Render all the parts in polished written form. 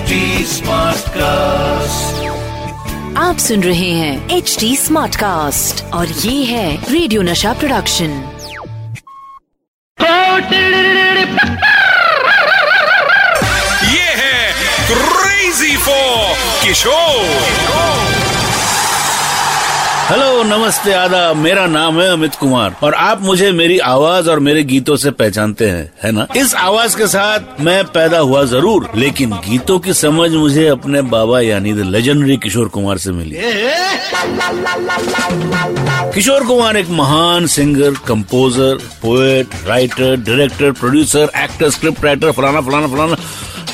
HD smart cast. आप सुन रहे हैं HD स्मार्ट कास्ट और ये है रेडियो नशा प्रोडक्शन। ये है क्रेजी फॉर किशोर। हेलो, नमस्ते, आदाब। मेरा नाम है अमित कुमार और आप मुझे मेरी आवाज और मेरे गीतों से पहचानते हैं, है ना। इस आवाज के साथ मैं पैदा हुआ जरूर, लेकिन गीतों की समझ मुझे अपने बाबा यानी द लेजेंडरी किशोर कुमार से मिली। किशोर कुमार एक महान singer, composer, poet, writer, director, producer, actor, script writer, फलाना फलाना फलाना।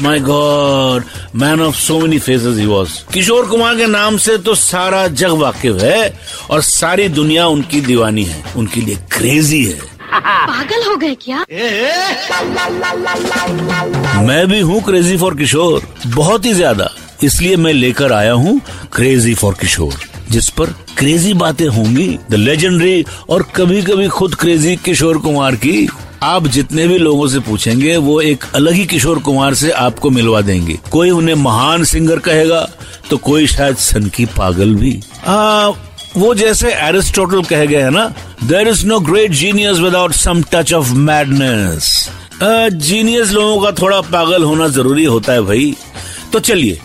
My god, man of so many faces he was. Kishore Kumar के नाम से तो सारा जग वाकिफ है और सारी दुनिया उनकी दीवानी है, उनके लिए क्रेजी है। पागल हो गए क्या? मैं भी हूँ क्रेजी फॉर किशोर, बहुत ही ज्यादा। इसलिए मैं लेकर आया हूँ क्रेजी फॉर किशोर, जिस पर क्रेजी बातें होंगी द लेजेंडरी और कभी कभी खुद क्रेजी किशोर कुमार की। आप जितने भी लोगों से पूछेंगे वो एक अलग ही किशोर कुमार से आपको मिलवा देंगे। कोई उन्हें महान सिंगर कहेगा तो कोई शायद सन की पागल भी। वो जैसे एरिस्टोटल कह गए है ना, there is no great genius without some touch of madness. Genius लोगों का थोड़ा पागल होना जरूरी होता है भाई। तो चलिए,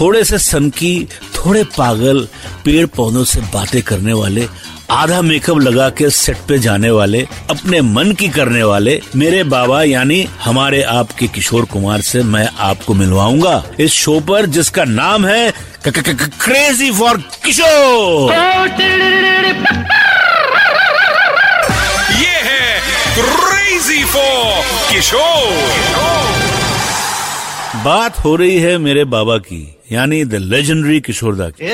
थोड़े से सनकी, थोड़े पागल, पेड़ पौधों से बातें करने वाले, आधा मेकअप लगा के सेट पे जाने वाले, अपने मन की करने वाले मेरे बाबा यानी हमारे आपके किशोर कुमार से मैं आपको मिलवाऊंगा इस शो पर, जिसका नाम है क्रेजी फॉर किशोर। ये है क्रेजी फॉर किशोर। बात हो रही है मेरे बाबा की यानी द लेजेंडरी किशोरदा की।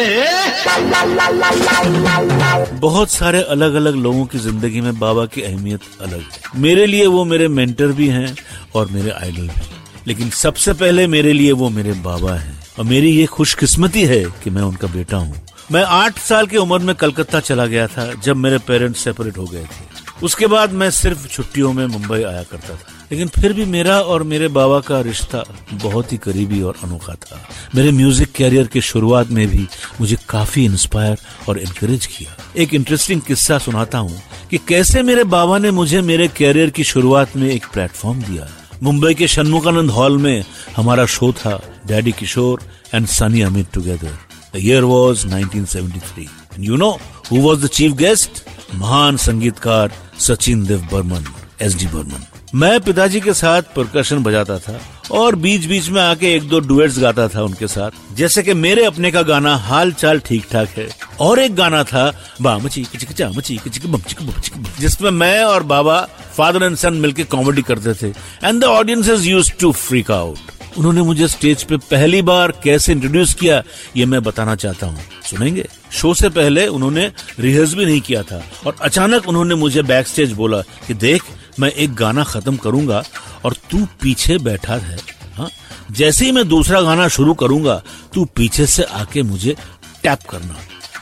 बहुत सारे अलग अलग लोगों की जिंदगी में बाबा की अहमियत अलग है। मेरे लिए वो मेरे मेंटर भी हैं और मेरे आइडल भी, लेकिन सबसे पहले मेरे लिए वो मेरे बाबा हैं और मेरी ये खुशकिस्मती है कि मैं उनका बेटा हूँ। मैं 8 साल की उम्र में कलकत्ता चला गया था जब मेरे पेरेंट्स सेपरेट हो गए थे। उसके बाद मैं सिर्फ छुट्टियों में मुंबई आया करता था, लेकिन फिर भी मेरा और मेरे बाबा का रिश्ता बहुत ही करीबी और अनोखा था। मेरे म्यूजिक कैरियर के शुरुआत में भी मुझे काफी इंस्पायर और एनकरेज किया। एक इंटरेस्टिंग किस्सा सुनाता हूँ कि कैसे मेरे बाबा ने मुझे मेरे कैरियर की शुरुआत में एक प्लेटफॉर्म दिया। मुंबई के शनमुखानंद हॉल में हमारा शो था, daddy Kishore and Sunny Amit together. The year was 1973। You know who was the chief guest? महान संगीतकार सचिन देव बर्मन, SD बर्मन। मैं पिताजी के साथ परकशन बजाता था और बीच बीच में आके 1-2 डुएट्स गाता था उनके साथ, जैसे कि मेरे अपने का गाना हाल चाल ठीक ठाक है और एक गाना था बामची किचक चामची किचक बमचिक बमचिक, जिसमें मैं और बाबा फादर एंड सन मिलके कॉमेडी करते थे। And the audiences used to freak out. उन्होंने मुझे स्टेज पे पहली बार कैसे इंट्रोड्यूस किया ये मैं बताना चाहता हूँ, सुनेंगे। शो से पहले उन्होंने रिहर्स भी नहीं किया था और अचानक उन्होंने मुझे बैक स्टेज बोला कि देख, मैं एक गाना खत्म करूंगा और तू पीछे बैठा है, हाँ? जैसे ही मैं दूसरा गाना शुरू करूंगा तू पीछे से आके मुझे टैप करना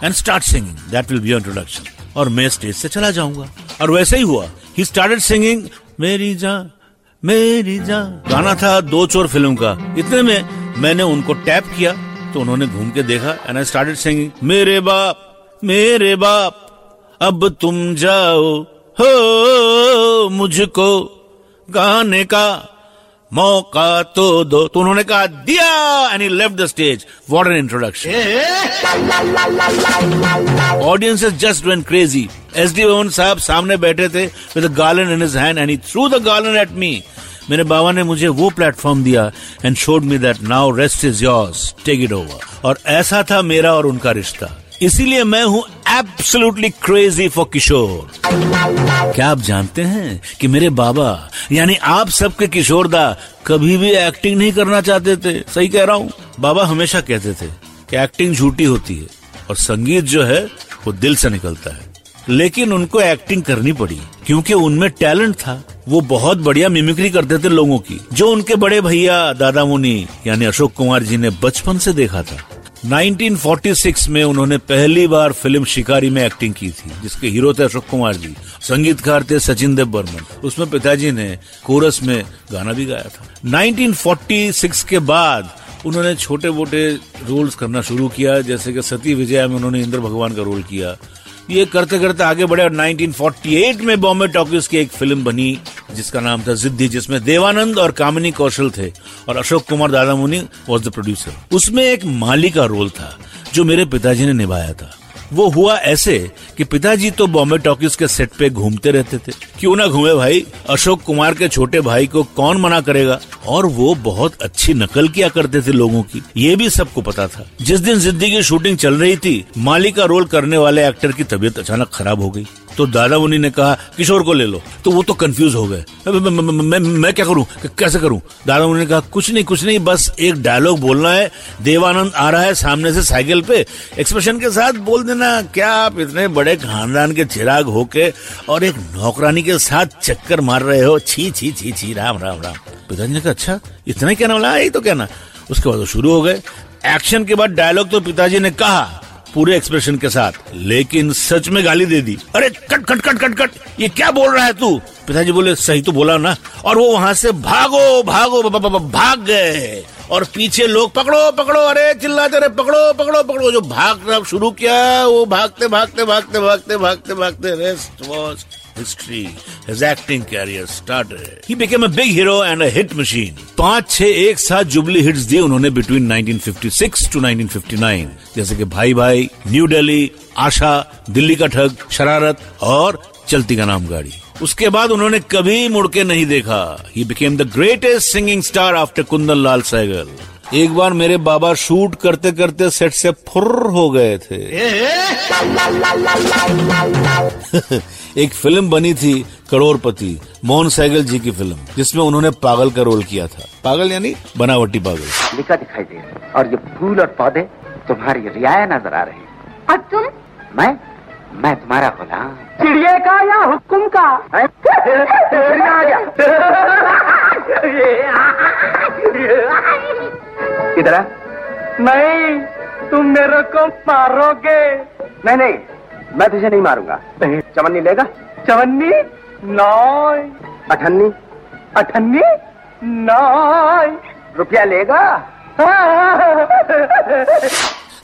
and start singing, that will be your introduction, और मैं स्टेज से चला जाऊंगा। और वैसे ही हुआ। ही स्टार्टेड सिंगिंग मेरी जान मेरी जान, गाना था 2 चोर फिल्म का। इतने में मैंने उनको टैप किया तो उन्होंने घूम के देखा एंड आई स्टार्टेड सिंगिंग मेरे बाप अब तुम जाओ हो, मुझको गाने का मौका तो दो। तो उन्होंने कहा दिया and he left the stage. What an introduction. Audiences just went crazy. SD Burman साहब सामने बैठे थे with a garland in his hand and he threw the garland at me. मेरे बाबा ने मुझे वो प्लेटफॉर्म दिया and showed me that now rest is yours, take it over. और ऐसा था मेरा और उनका रिश्ता। इसीलिए मैं हूँ एब्सोल्युटली क्रेजी फॉर किशोर। क्या आप जानते हैं कि मेरे बाबा यानी आप सबके किशोरदा कभी भी एक्टिंग नहीं करना चाहते थे? सही कह रहा हूँ। बाबा हमेशा कहते थे कि एक्टिंग झूठी होती है और संगीत जो है वो दिल से निकलता है। लेकिन उनको एक्टिंग करनी पड़ी क्योंकि उनमें टैलेंट था। वो बहुत बढ़िया मिमिक्री करते थे लोगों की, जो उनके बड़े भैया दादा मुनि यानी अशोक कुमार जी ने बचपन से देखा था। 1946 में उन्होंने पहली बार फिल्म शिकारी में एक्टिंग की थी, जिसके हीरो थे अशोक कुमार जी, संगीतकार थे सचिन देव बर्मन। उसमें पिताजी ने कोरस में गाना भी गाया था। 1946 के बाद उन्होंने छोटे मोटे रोल्स करना शुरू किया, जैसे कि सती विजया में उन्होंने इंद्र भगवान का रोल किया। ये करते करते आगे बढ़े और 1948 में बॉम्बे टॉकीज की एक फिल्म बनी जिसका नाम था जिद्दी, जिसमें देवानंद और कामिनी कौशल थे और अशोक कुमार दादा मुनि वॉज द प्रोड्यूसर। उसमें एक माली का रोल था जो मेरे पिताजी ने निभाया था। वो हुआ ऐसे कि पिताजी तो बॉम्बे टॉकीज के सेट पे घूमते रहते थे, क्यों ना घूमे भाई, अशोक कुमार के छोटे भाई को कौन मना करेगा, और वो बहुत अच्छी नकल किया करते थे लोगों की, ये भी सबको पता था। जिस दिन जिद्दी की शूटिंग चल रही थी, माली का रोल करने वाले एक्टर की तबीयत अचानक खराब हो गई, तो दादा मुनि ने कहा किशोर को ले लो, तो वो तो कंफ्यूज हो गए, मैं क्या करूं, कैसे करूं। दादा मुनि ने कहा कुछ नहीं बस एक डायलॉग बोलना है, देवानंद आ रहा है सामने से साइकिल पे, एक्सप्रेशन के साथ बोल देना, क्या आप इतने बड़े खानदान के चिराग होके और एक नौकरानी के साथ चक्कर मार रहे हो, छी छी छी छी, राम राम राम। पिताजी ने कहा अच्छा इतना ही कहना वाला, यही तो कहना। उसके बाद वो शुरू हो गए, एक्शन के बाद डायलॉग तो पिताजी ने कहा पूरे एक्सप्रेशन के साथ, लेकिन सच में गाली दे दी, अरे cut cut cut cut cut, ये क्या बोल रहा है तू। पिताजी बोले सही तो बोला ना, और वो वहां से भागो भागो भाग गए, और पीछे लोग पकड़ो पकड़ो, अरे चिल्लाते, अरे पकड़ो पकड़ो पकड़ो। जो भागना शुरू किया वो भागते भागते भागते भागते भागते भागते, rest was history. His acting career started. He became a big hero and a hit machine. 5-6 एक साथ जुबली हिट्स दिए उन्होंने between 1956 to 1959, जैसे कि भाई भाई, न्यू दिल्ली, आशा, दिल्ली का ठग, शरारत और चलती का नाम गाड़ी। उसके बाद उन्होंने कभी मुड़के नहीं देखा। He became the greatest singing star after Kundan Lal Saigal. एक बार मेरे बाबा शूट करते करते सेट से फुर्र हो गए थे। एक फिल्म बनी थी करोड़पति, मोहन सैगल जी की फिल्म, जिसमें उन्होंने पागल का रोल किया था। पागल यानी बनावटी पागल। लिखा दिखाई दे, और ये फूल और पौधे तुम्हारी रियाया नजर आ रही। और तुम? मैं तुम्हारा गुलाम। चिड़िया का या हुक्म का? किधर? नहीं, तुम मेरे को मारोगे। नहीं, मैं तुझे नहीं मारूंगा। चवन्नी लेगा? चवन्नी नॉय। अठन्नी? अठन्नी नॉय। रुपया लेगा?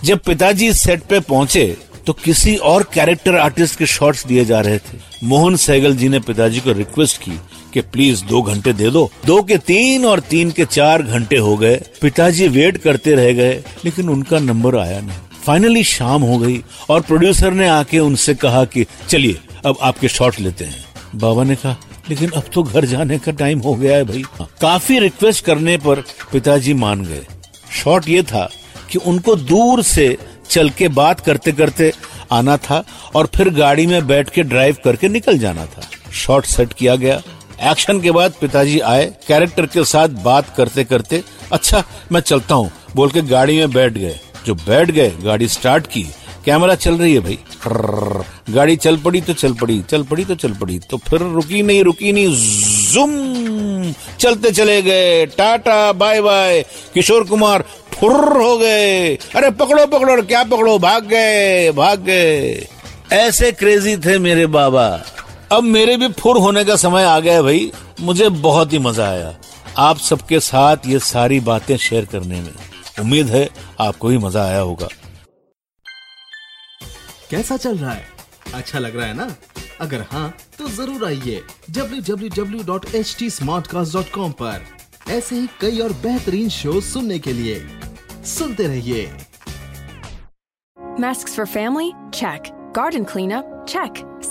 जब पिताजी सेट पे पहुंचे तो किसी और कैरेक्टर आर्टिस्ट के शॉट्स दिए जा रहे थे। मोहन सैगल जी ने पिताजी को रिक्वेस्ट की कि प्लीज 2 घंटे दे दो। 2 के 3 और 3 के 4 घंटे हो गए। पिताजी वेट करते रह गए, लेकिन उनका नंबर आया नहीं। फाइनली शाम हो गई और प्रोड्यूसर ने आके उनसे कहा कि चलिए अब आपके शॉट लेते हैं। बाबा ने कहा लेकिन अब तो घर जाने का टाइम हो गया है भाई। काफी रिक्वेस्ट करने पर पिताजी मान गए। शॉट ये था कि उनको दूर से चल के बात करते करते आना था और फिर गाड़ी में बैठ के ड्राइव करके निकल जाना था। शॉट सेट किया गया। एक्शन के बाद पिताजी आए, कैरेक्टर के साथ बात करते करते अच्छा मैं चलता हूँ बोल के गाड़ी में बैठ गए। जो बैठ गए, गाड़ी स्टार्ट की, कैमरा चल रही है भाई, गाड़ी चल पड़ी, तो फिर रुकी नहीं, ज़ूम चलते चले गए, tata bye bye. Kishore Kumar फुर्र हो गए, अरे पकड़ो, क्या पकड़ो, भाग गए। ऐसे क्रेजी थे मेरे बाबा। अब मेरे भी फुर्र होने का समय आ गया भाई। मुझे बहुत ही मजा आया आप सबके साथ ये सारी बातें शेयर करने में। उम्मीद है आपको भी मजा आया होगा। कैसा चल रहा है? अच्छा लग रहा है ना? अगर हाँ तो जरूर आइए www.htsmartcast.com पर ऐसे ही कई और बेहतरीन शो सुनने के लिए। सुनते रहिए। Masks for family? Check. Garden cleanup? Check.